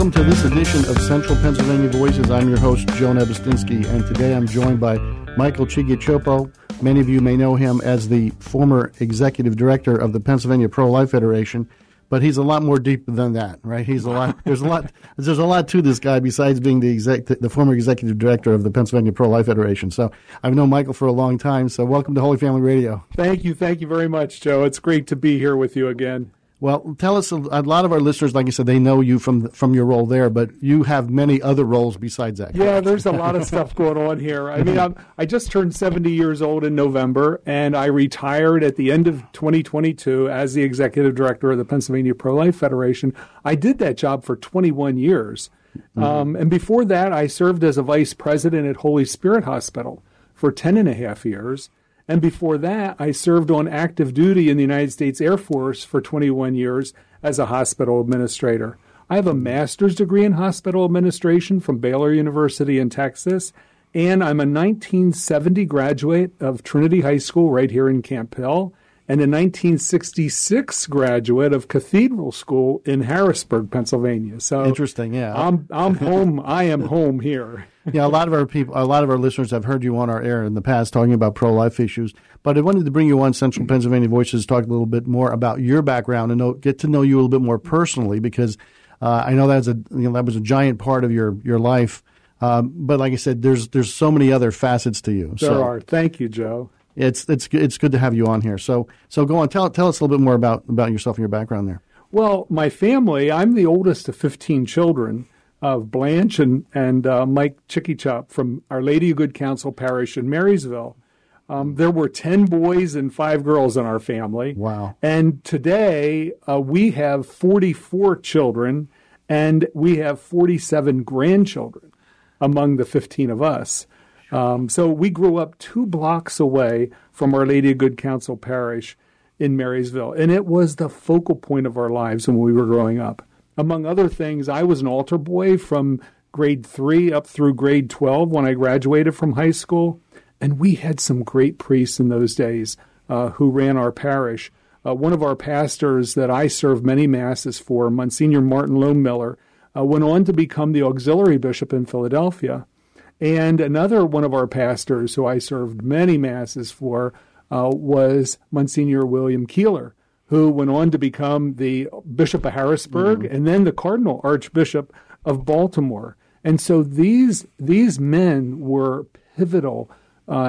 Welcome to this edition of Central Pennsylvania Voices. I'm your host, Joe Nebistinsky, and today I'm joined by Michael Ciccocioppo. Many of you may know him as the former executive director of the Pennsylvania Pro-Life Federation, but he's a lot more deep than that, right? He's a lot. There's a lot to this guy besides being the former executive director of the Pennsylvania Pro-Life Federation. So I've known Michael for a long time. So welcome to Holy Family Radio. Thank you very much, Joe. It's great to be here with you again. Well, tell us, a lot of our listeners, like you said, they know you from your role there, but you have many other roles besides that. Yeah, there's a lot of stuff going on here. I mean, I just turned 70 years old in November, and I retired at the end of 2022 as the executive director of the Pennsylvania Pro-Life Federation. I did that job for 21 years. Mm-hmm. And before that, I served as a vice president at Holy Spirit Hospital for 10.5 years. And before that, I served on active duty in the United States Air Force for 21 years as a hospital administrator. I have a master's degree in hospital administration from Baylor University in Texas, and I'm a 1970 graduate of Trinity High School right here in Camp Hill, and a 1966 graduate of Cathedral School in Harrisburg, Pennsylvania. So interesting, yeah. I'm home. I am home here. Yeah, a lot of our listeners have heard you on our air in the past talking about pro-life issues. But I wanted to bring you on Central Pennsylvania Voices to talk a little bit more about your background and get to know you a little bit more personally, because I know that was a giant part of your life. But like I said, there's so many other facets to you. There are. Thank you, Joe. It's good to have you on here. So go on. Tell us a little bit more about yourself and your background there. Well, my family, I'm the oldest of 15 children of Blanche and Mike Ciccocioppo from Our Lady of Good Counsel Parish in Marysville. There were 10 boys and 5 girls in our family. Wow. And today we have 44 children, and we have 47 grandchildren among the 15 of us. So we grew up 2 blocks away from Our Lady of Good Counsel Parish in Marysville, and it was the focal point of our lives when we were growing up. Among other things, I was an altar boy from grade 3 up through grade 12 when I graduated from high school, and we had some great priests in those days who ran our parish. One of our pastors that I served many masses for, Monsignor Martin Lohmiller, went on to become the auxiliary bishop in Philadelphia. And another one of our pastors who I served many masses for was Monsignor William Keeler, who went on to become the Bishop of Harrisburg and then the Cardinal Archbishop of Baltimore. And so these men were pivotal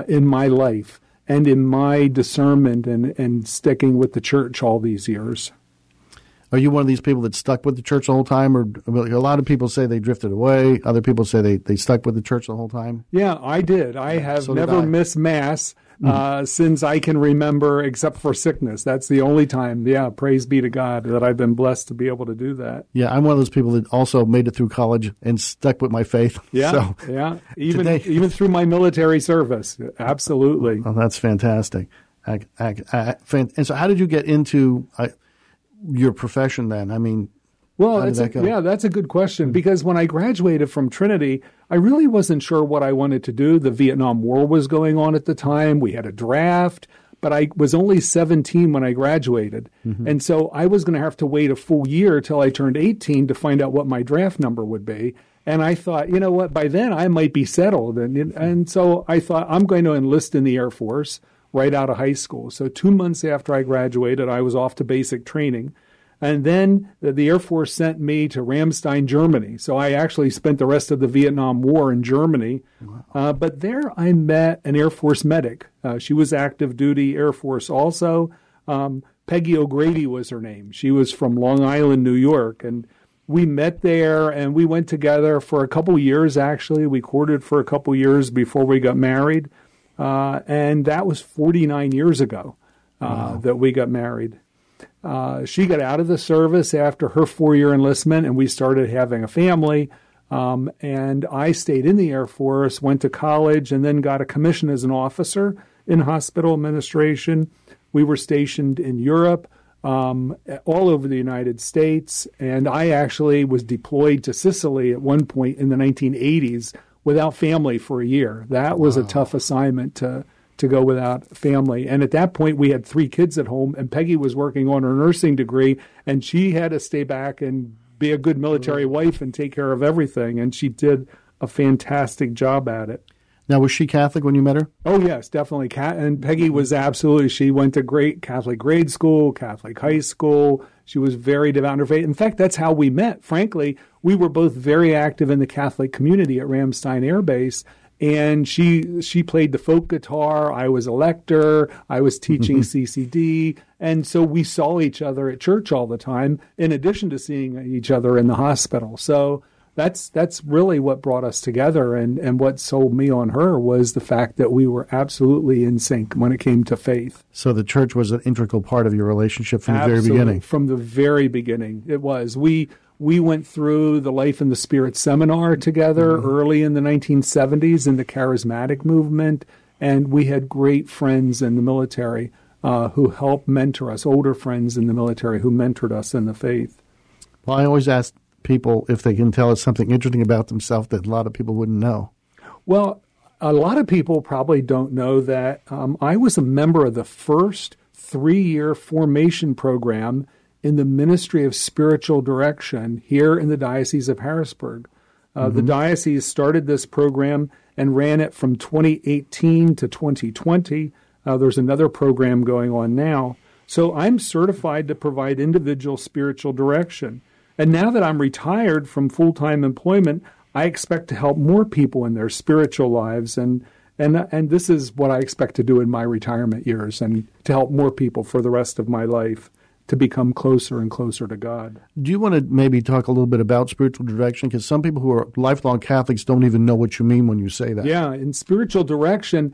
in my life and in my discernment and sticking with the church all these years. Are you one of these people that stuck with the church the whole time? Or a lot of people say they drifted away. Other people say they stuck with the church the whole time. Yeah, I did. I have never missed Mass since I can remember, except for sickness. That's the only time, yeah, praise be to God, that I've been blessed to be able to do that. Yeah, I'm one of those people that also made it through college and stuck with my faith. Yeah, so, yeah. Even through my military service. Absolutely. Well, that's fantastic. And so how did you get into your profession then? I mean, well, that's a good question, because when I graduated from Trinity, I really wasn't sure what I wanted to do. The Vietnam War was going on at the time. We had a draft, but I was only 17 when I graduated. Mm-hmm. And so I was going to have to wait a full year till I turned 18 to find out what my draft number would be. And I thought, you know what, by then I might be settled. And so I thought, I'm going to enlist in the Air Force right out of high school. So 2 months after I graduated, I was off to basic training. And then the Air Force sent me to Ramstein, Germany. So I actually spent the rest of the Vietnam War in Germany. Wow. But there I met an Air Force medic. She was active duty Air Force also. Peggy O'Grady was her name. She was from Long Island, New York. And we met there, and we went together for a couple years, actually. We courted for a couple years before we got married. And that was 49 years ago wow. that we got married. She got out of the service after her 4-year enlistment, and we started having a family. And I stayed in the Air Force, went to college, and then got a commission as an officer in hospital administration. We were stationed in Europe, all over the United States. And I actually was deployed to Sicily at one point in the 1980s without family for a year. That was wow. a tough assignment to go without family. And at that point, we had 3 kids at home, and Peggy was working on her nursing degree, and she had to stay back and be a good military wife and take care of everything. And she did a fantastic job at it. Now, was she Catholic when you met her? Oh, yes, definitely. And Peggy was absolutely, she went to great Catholic grade school, Catholic high school. She was very devout in her faith. In fact, that's how we met. Frankly, we were both very active in the Catholic community at Ramstein Air Base. And she played the folk guitar. I was a lector. I was teaching CCD. And so we saw each other at church all the time, in addition to seeing each other in the hospital. So that's really what brought us together. And what sold me on her was the fact that we were absolutely in sync when it came to faith. So the church was an integral part of your relationship from the very beginning. From the very beginning, it was. We went through the Life in the Spirit seminar together early in the 1970s in the charismatic movement, and we had great friends in the military who helped mentor us, older friends in the military who mentored us in the faith. Well, I always ask people if they can tell us something interesting about themselves that a lot of people wouldn't know. Well, a lot of people probably don't know that I was a member of the first 3-year formation program in the Ministry of Spiritual Direction here in the Diocese of Harrisburg. The diocese started this program and ran it from 2018 to 2020. There's another program going on now. So I'm certified to provide individual spiritual direction. And now that I'm retired from full-time employment, I expect to help more people in their spiritual lives. And this is what I expect to do in my retirement years, and to help more people for the rest of my life, to become closer and closer to God. Do you want to maybe talk a little bit about spiritual direction? Because some people who are lifelong Catholics don't even know what you mean when you say that. Yeah, in spiritual direction,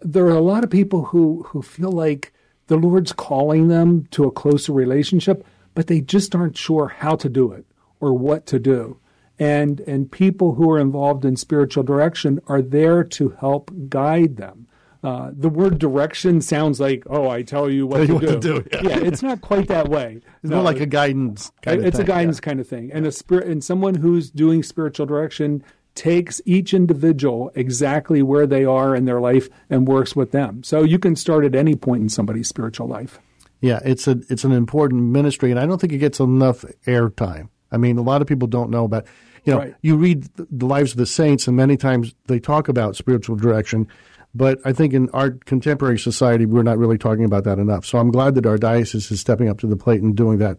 there are a lot of people who feel like the Lord's calling them to a closer relationship, but they just aren't sure how to do it or what to do. And people who are involved in spiritual direction are there to help guide them. The word direction sounds like, oh, I tell you what to do. Yeah, it's not quite that way. It's more like a guidance kind of thing. It's a guidance kind of thing. And and someone who's doing spiritual direction takes each individual exactly where they are in their life and works with them. So you can start at any point in somebody's spiritual life. Yeah, it's an important ministry, and I don't think it gets enough airtime. I mean, a lot of people don't know about it. You read the lives of the saints, and many times they talk about spiritual direction. But I think in our contemporary society, we're not really talking about that enough. So I'm glad that our diocese is stepping up to the plate and doing that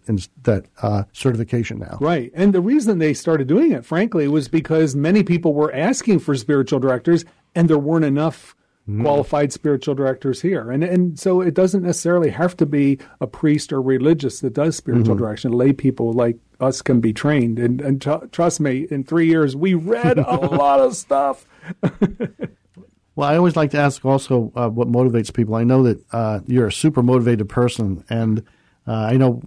certification now. Right. And the reason they started doing it, frankly, was because many people were asking for spiritual directors, and there weren't enough qualified spiritual directors here. And so it doesn't necessarily have to be a priest or religious that does spiritual direction. Lay people like us can be trained. And trust me, in 3 years, we read a lot of stuff. Well, I always like to ask also what motivates people. I know that you're a super motivated person, and I know,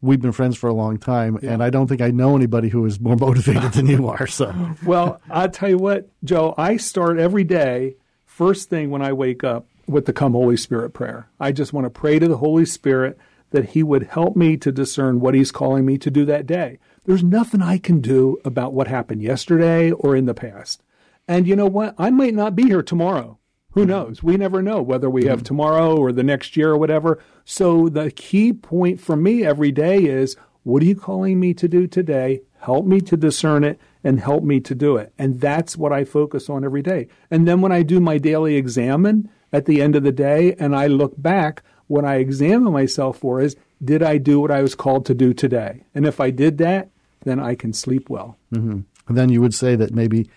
we've been friends for a long time, and I don't think I know anybody who is more motivated than you are. So, well, I'll tell you what, Joe, I start every day, first thing when I wake up, with the Come Holy Spirit prayer. I just want to pray to the Holy Spirit that he would help me to discern what he's calling me to do that day. There's nothing I can do about what happened yesterday or in the past. And you know what? I might not be here tomorrow. Who knows? We never know whether we have tomorrow or the next year or whatever. So the key point for me every day is, what are you calling me to do today? Help me to discern it and help me to do it. And that's what I focus on every day. And then when I do my daily examine at the end of the day and I look back, what I examine myself for is, did I do what I was called to do today? And if I did that, then I can sleep well. Mm-hmm. And then you would say that maybe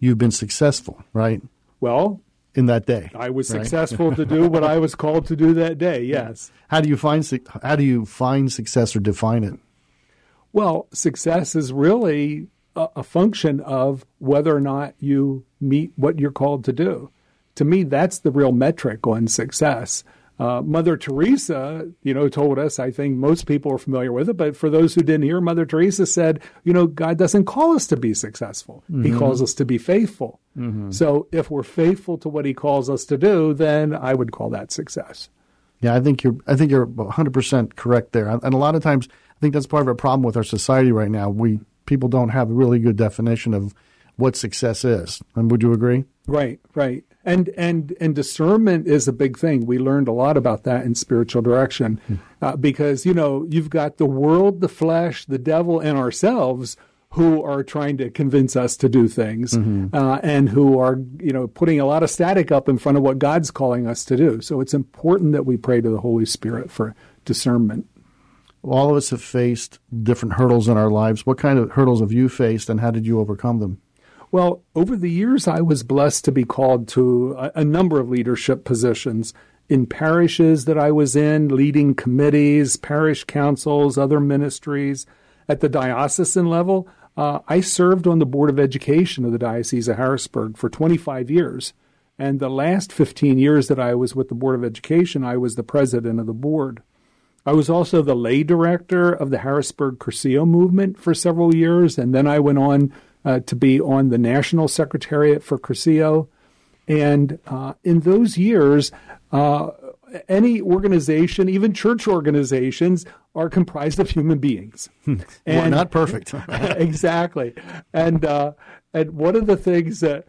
you've been successful, right? Well, in that day, I was successful to do what I was called to do that day. Yes. How do you find success or define it? Well, success is really a function of whether or not you meet what you're called to do. To me, that's the real metric on success. Mother Teresa, told us, I think most people are familiar with it, but for those who didn't hear, Mother Teresa said, God doesn't call us to be successful. Mm-hmm. He calls us to be faithful. Mm-hmm. So if we're faithful to what he calls us to do, then I would call that success. Yeah, I think you're 100% correct there. And a lot of times, I think that's part of our problem with our society right now. People don't have a really good definition of what success is. And would you agree? Right, right. And discernment is a big thing. We learned a lot about that in spiritual direction because, you know, you've got the world, the flesh, the devil, and ourselves who are trying to convince us to do things and who are, you know, putting a lot of static up in front of what God's calling us to do. So it's important that we pray to the Holy Spirit for discernment. All of us have faced different hurdles in our lives. What kind of hurdles have you faced, and how did you overcome them? Well, over the years, I was blessed to be called to a number of leadership positions in parishes that I was in, leading committees, parish councils, other ministries. At the diocesan level, I served on the Board of Education of the Diocese of Harrisburg for 25 years. And the last 15 years that I was with the Board of Education, I was the president of the board. I was also the lay director of the Harrisburg Cursillo movement for several years, and then I went on to be on the National Secretariat for Cursillo. And in those years, any organization, even church organizations, are comprised of human beings. And we're not perfect. Exactly. And one of the things that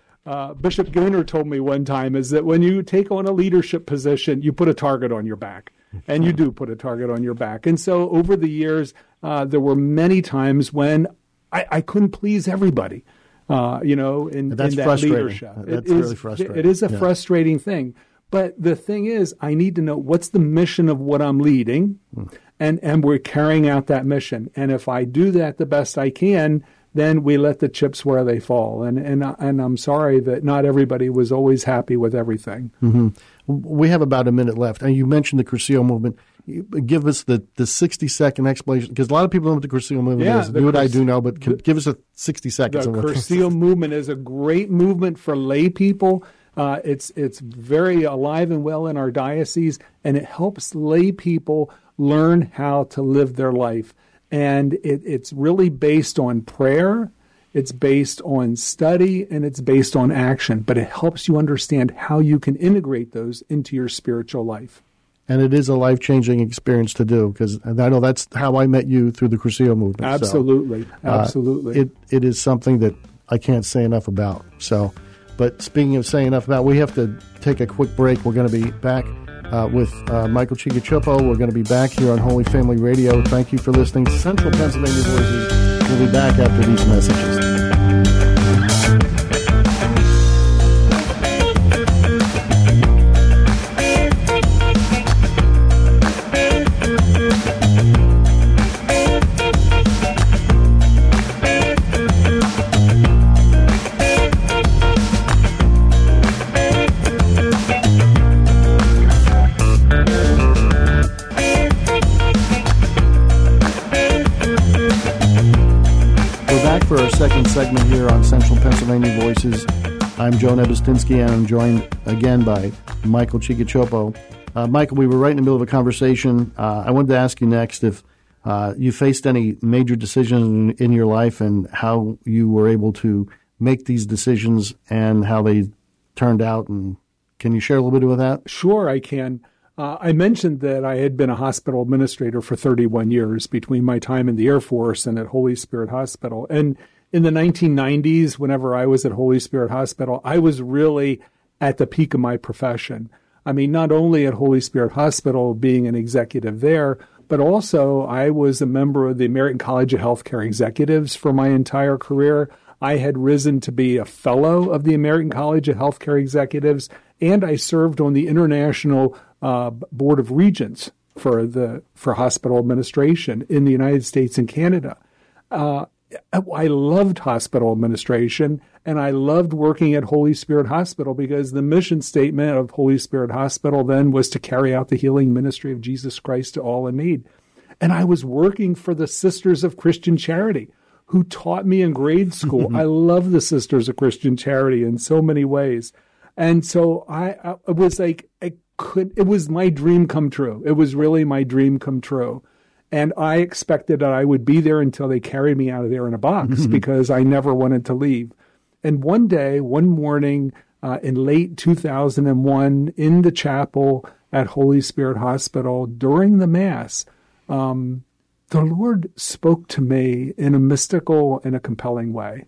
Bishop Gaynor told me one time is that when you take on a leadership position, you put a target on your back. And you do put a target on your back. And so over the years, there were many times when I couldn't please everybody, you know, in that leadership. That's really frustrating. It is a frustrating thing. But the thing is, I need to know what's the mission of what I'm leading, and we're carrying out that mission. And if I do that the best I can, then we let the chips where they fall. And I'm sorry that not everybody was always happy with everything. Mm-hmm. We have about a minute left. And you mentioned the Cursillo movement. Give us the 60-second explanation, because a lot of people don't know what the Cursillo movement is. Do what I do now, but give us a 60 seconds. The Cursillo movement is a great movement for lay people. It's very alive and well in our diocese, and it helps lay people learn how to live their life. And it's really based on prayer, it's based on study, and it's based on action. But it helps you understand how you can integrate those into your spiritual life. And it is a life-changing experience to do, because I know that's how I met you, through the Cursillo movement. Absolutely, so, absolutely. It is something that I can't say enough about. So, but speaking of saying enough about, we have to take a quick break. We're going to be back with Michael Ciccocioppo. We're going to be back here on Holy Family Radio. Thank you for listening to Central Pennsylvania Voices. We'll be back after these messages. Second segment here on Central Pennsylvania Voices. I'm Joe Nebistinsky, and I'm joined again by Michael Ciccocioppo. Michael, we were right in the middle of a conversation. I wanted to ask you next if you faced any major decisions in your life, and how you were able to make these decisions and how they turned out. And can you share a little bit with that? Sure, I can. I mentioned that I had been a hospital administrator for 31 years between my time in the Air Force and at Holy Spirit Hospital. And in the 1990s, whenever I was at Holy Spirit Hospital, I was really at the peak of my profession. I mean, not only at Holy Spirit Hospital being an executive there, but also I was a member of the American College of Healthcare Executives for my entire career. I had risen to be a fellow of the American College of Healthcare Executives, and I served on the International Board of Regents for hospital administration in the United States and Canada. I loved hospital administration, and I loved working at Holy Spirit Hospital, because the mission statement of Holy Spirit Hospital then was to carry out the healing ministry of Jesus Christ to all in need. And I was working for the Sisters of Christian Charity, who taught me in grade school. I love the Sisters of Christian Charity in so many ways. And so I was like, it was my dream come true. It was really my dream come true. And I expected that I would be there until they carried me out of there in a box, because I never wanted to leave. And one day, one morning in late 2001, in the chapel at Holy Spirit Hospital, during the Mass, the Lord spoke to me in a mystical and a compelling way.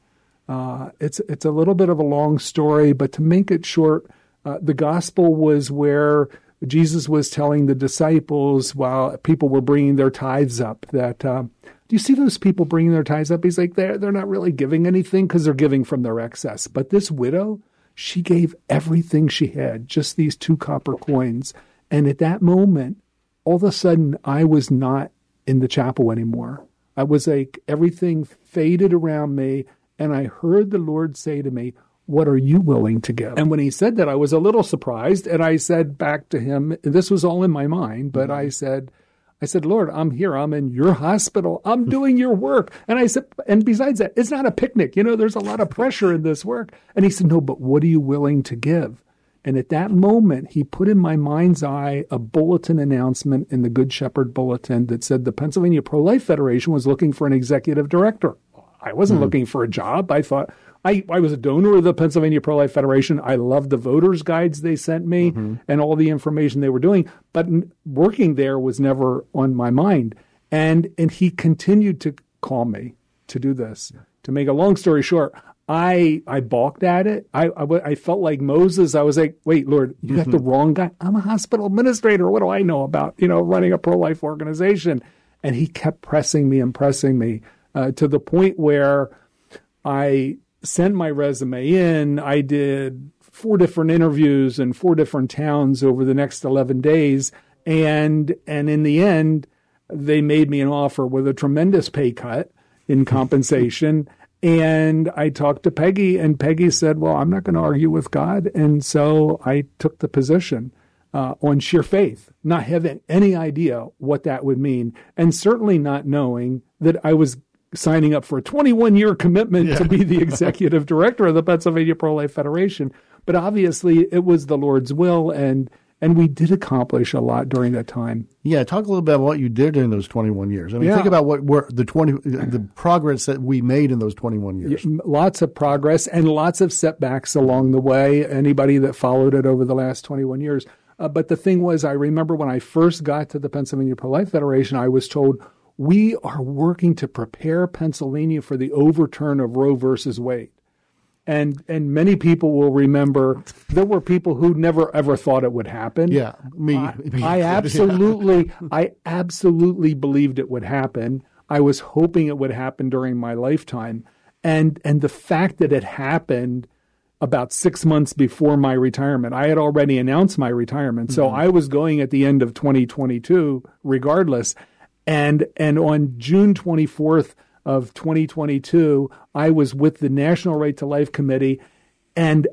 It's a little bit of a long story, but to make it short, the gospel was where Jesus was telling the disciples while people were bringing their tithes up that, do you see those people bringing their tithes up? He's like, they're not really giving anything because they're giving from their excess. But this widow, she gave everything she had, just these 2 copper coins. And at that moment, all of a sudden, I was not in the chapel anymore. I was like, everything faded around me, and I heard the Lord say to me, what are you willing to give? And when he said that, I was a little surprised, and I said back to him, this was all in my mind, but I said, Lord, I'm here. I'm in your hospital. I'm doing your work. And I said, and besides that, it's not a picnic. You know, there's a lot of pressure in this work. And he said, no, but what are you willing to give? And at that moment, he put in my mind's eye a bulletin announcement in the Good Shepherd Bulletin that said the Pennsylvania Pro-Life Federation was looking for an executive director. I wasn't looking for a job. I thought I was a donor of the Pennsylvania Pro-Life Federation. I loved the voters' guides they sent me and all the information they were doing. But working there was never on my mind. And he continued to call me to do this. Yeah. To make a long story short, I balked at it. I felt like Moses. I was like, wait, Lord, you got the wrong guy. I'm a hospital administrator. What do I know about, running a pro-life organization? And he kept pressing me. To the point where I sent my resume in. I did 4 different interviews in 4 different towns over the next 11 days. And in the end, they made me an offer with a tremendous pay cut in compensation. And I talked to Peggy, and Peggy said, well, I'm not going to argue with God. And so I took the position on sheer faith, not having any idea what that would mean, and certainly not knowing that I was signing up for a 21-year commitment to be the executive director of the Pennsylvania Pro-Life Federation. But obviously, it was the Lord's will, and we did accomplish a lot during that time. Yeah, talk a little bit about what you did during those 21 years. I mean, think about what were the progress that we made in those 21 years. Yeah, lots of progress and lots of setbacks along the way, anybody that followed it over the last 21 years. But the thing was, I remember when I first got to the Pennsylvania Pro-Life Federation, I was told, we are working to prepare Pennsylvania for the overturn of Roe versus Wade. And many people will remember there were people who never, ever thought it would happen. Yeah, me. I absolutely believed it would happen. I was hoping it would happen during my lifetime. And the fact that it happened about 6 months before my retirement, I had already announced my retirement. So I was going at the end of 2022 regardless. And on June 24th of 2022, I was with the National Right to Life Committee, and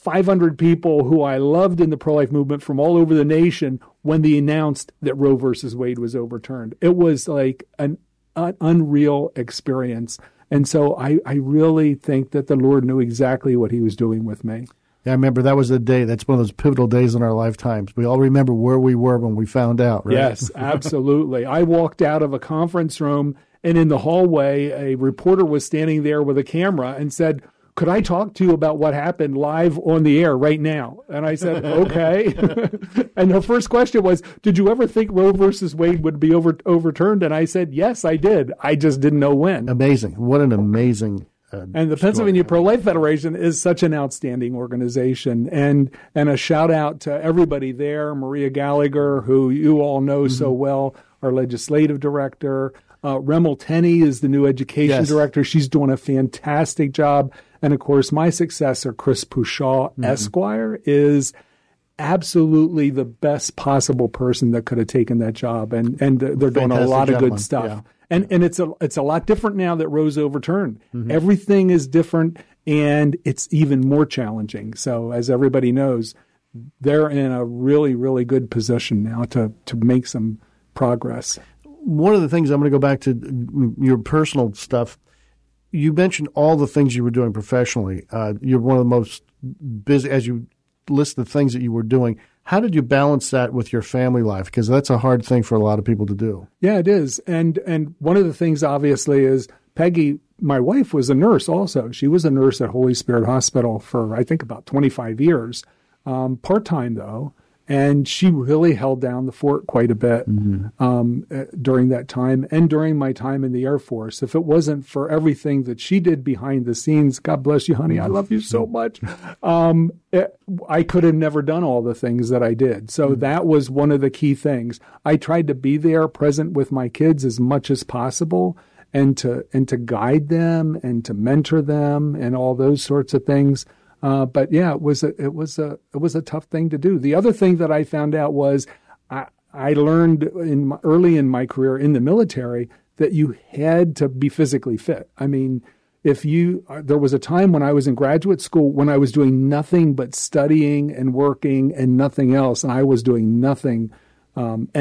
500 people who I loved in the pro-life movement from all over the nation when they announced that Roe versus Wade was overturned. It was like an unreal experience. And so I really think that the Lord knew exactly what he was doing with me. Yeah, I remember that was the day. That's one of those pivotal days in our lifetimes. We all remember where we were when we found out, right? Yes, absolutely. I walked out of a conference room, and in the hallway, a reporter was standing there with a camera and said, could I talk to you about what happened live on the air right now? And I said, okay. And her first question was, did you ever think Roe versus Wade would be overturned? And I said, yes, I did. I just didn't know when. Amazing. What an amazing and the Pennsylvania Pro-Life Federation is such an outstanding organization. And a shout-out to everybody there, Maria Gallagher, who you all know so well, our legislative director. Remel Tenney is the new education director. She's doing a fantastic job. And, of course, my successor, Chris Pushaw, Esquire, is absolutely the best possible person that could have taken that job. And they're doing a lot of good stuff. Yeah. And it's a lot different now that Roe's overturned. Everything is different, and it's even more challenging. So as everybody knows, they're in a really, really good position now to make some progress. One of the things, I'm going to go back to your personal stuff. You mentioned all the things you were doing professionally. You're one of the most busy, as you list the things that you were doing. How did you balance that with your family life? Because that's a hard thing for a lot of people to do. Yeah, it is. And one of the things, obviously, is Peggy, my wife, was a nurse also. She was a nurse at Holy Spirit Hospital for, I think, about 25 years, part-time, though. And she really held down the fort quite a bit during that time and during my time in the Air Force. If it wasn't for everything that she did behind the scenes, God bless you, honey, I love you so much, I could have never done all the things that I did. So that was one of the key things. I tried to be there present with my kids as much as possible and to guide them and to mentor them and all those sorts of things. But yeah, it was a tough thing to do. The other thing that I found out was I learned early in my career in the military that you had to be physically fit. I mean, there was a time when I was in graduate school when I was doing nothing but studying and working and nothing else, and I was doing nothing, and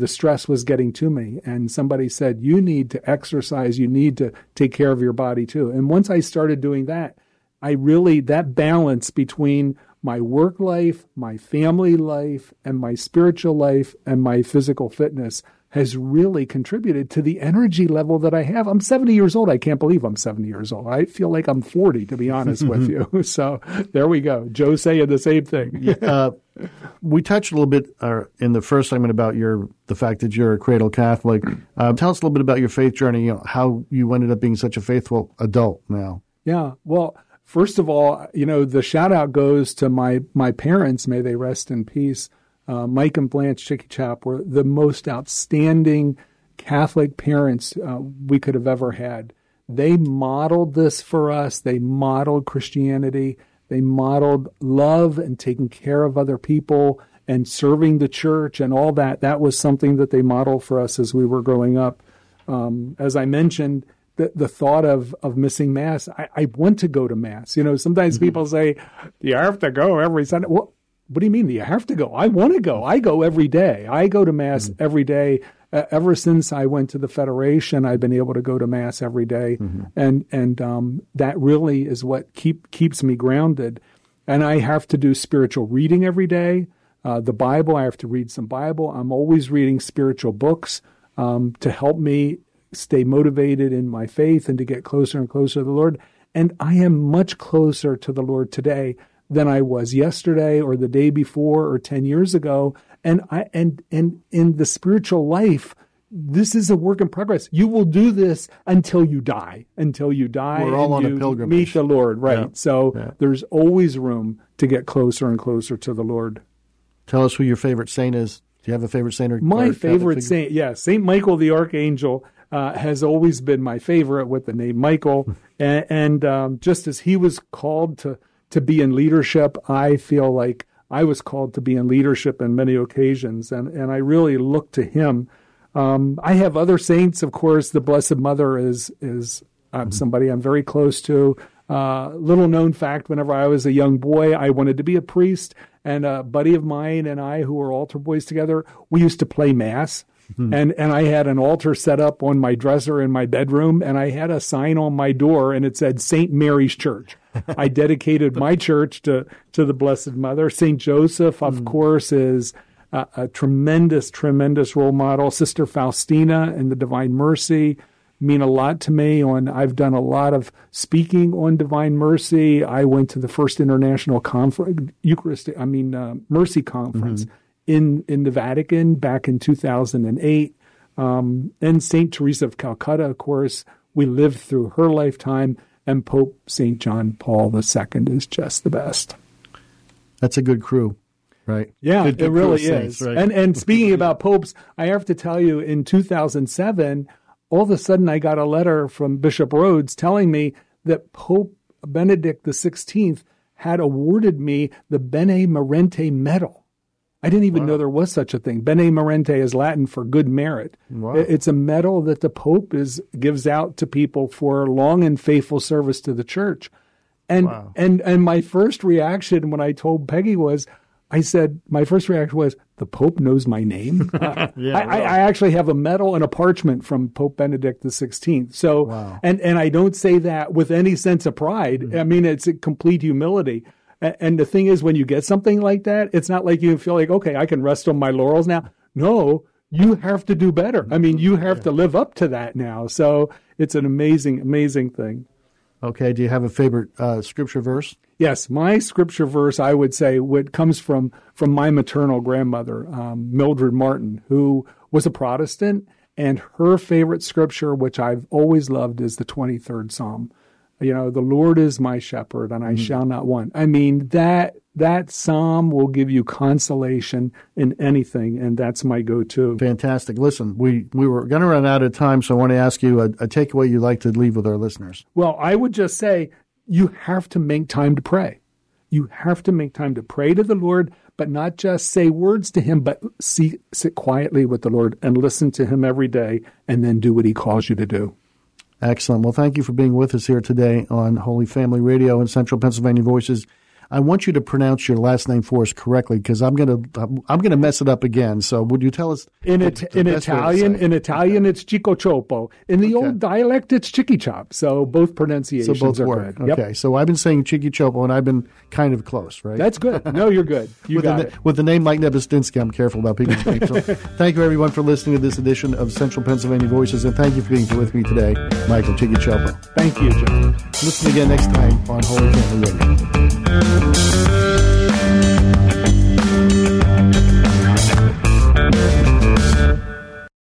the stress was getting to me. And somebody said, "You need to exercise. You need to take care of your body too." And once I started doing that, that balance between my work life, my family life, and my spiritual life, and my physical fitness has really contributed to the energy level that I have. I'm 70 years old. I can't believe I'm 70 years old. I feel like I'm 40, to be honest with you. So there we go. Joe saying the same thing. We touched a little bit in the first segment about the fact that you're a cradle Catholic. Tell us a little bit about your faith journey, how you ended up being such a faithful adult now. Yeah, well, first of all, the shout-out goes to my parents, may they rest in peace. Mike and Blanche Ciccocioppo were the most outstanding Catholic parents we could have ever had. They modeled this for us. They modeled Christianity. They modeled love and taking care of other people and serving the church and all that. That was something that they modeled for us as we were growing up. As I mentioned, the thought of missing Mass. I want to go to Mass. Sometimes people say, "Do you have to go every Sunday?" Well, what do you mean, do you have to go? I want to go. I go every day. I go to Mass every day. Ever since I went to the Federation, I've been able to go to Mass every day. And that really is what keeps me grounded. And I have to do spiritual reading every day. The Bible, I have to read some Bible. I'm always reading spiritual books to help me stay motivated in my faith and to get closer and closer to the Lord. And I am much closer to the Lord today than I was yesterday or the day before or 10 years ago. And in the spiritual life, this is a work in progress. You will do this until you die, We're all on a pilgrimage. Meet the Lord, right? Yeah. So there's always room to get closer and closer to the Lord. Tell us who your favorite saint is. Do you have a favorite saint? My favorite saint, St. Michael the Archangel. Has always been my favorite with the name Michael. And just as he was called to be in leadership, I feel like I was called to be in leadership in many occasions. And I really look to him. I have other saints, of course. The Blessed Mother is somebody I'm very close to. Little known fact, whenever I was a young boy, I wanted to be a priest. And a buddy of mine and I, who were altar boys together, we used to play Mass. And I had an altar set up on my dresser in my bedroom, and I had a sign on my door, and it said St. Mary's Church. I dedicated my church to the Blessed Mother. St. Joseph, of course, is a tremendous, tremendous role model. Sister Faustina and the Divine Mercy mean a lot to me. I've done a lot of speaking on Divine Mercy. I went to the first international Mercy Conference. In the Vatican back in 2008. And St. Teresa of Calcutta, of course, we lived through her lifetime. And Pope St. John Paul II is just the best. That's a good crew, right? Yeah, it really is. Right? And speaking about popes, I have to tell you, in 2007, all of a sudden I got a letter from Bishop Rhodes telling me that Pope Benedict XVI had awarded me the Bene Marente Medal. I didn't even know there was such a thing. Bene Marente is Latin for good merit. Wow. It's a medal that the Pope gives out to people for long and faithful service to the Church. And my first reaction when I told Peggy was, the Pope knows my name. I actually have a medal and a parchment from Pope Benedict XVI. So, and I don't say that with any sense of pride. I mean, it's a complete humility. And the thing is, when you get something like that, it's not like you feel like, okay, I can rest on my laurels now. No, you have to do better. I mean, you have to live up to that now. So it's an amazing, amazing thing. Okay. Do you have a favorite scripture verse? Yes, my scripture verse, I would say, comes from my maternal grandmother, Mildred Martin, who was a Protestant, and her favorite scripture, which I've always loved, is the 23rd Psalm. You know, the Lord is my shepherd, and I shall not want. I mean, that psalm will give you consolation in anything, and that's my go-to. Fantastic. Listen, we were going to run out of time, so I want to ask you a takeaway you'd like to leave with our listeners. Well, I would just say, you have to make time to pray. You have to make time to pray to the Lord, but not just say words to him, but sit quietly with the Lord and listen to him every day, and then do what he calls you to do. Excellent. Well, thank you for being with us here today on Holy Family Radio and Central Pennsylvania Voices. I want you to pronounce your last name for us correctly, because I'm gonna mess it up again. So would you tell us in Italian, it's Ciccocioppo. In the old dialect, it's Chicky Chop. So both pronunciations are work. Good. Yep. Okay. So I've been saying Ciccocioppo, and I've been kind of close, right? That's good. No, you're good. You got it. With a name like Nebistinsky, I'm careful about people's names. So thank you, everyone, for listening to this edition of Central Pennsylvania Voices, and thank you for being with me today, Michael Ciccocioppo. Thank you, John. Listen again next time on Holy Family Radio.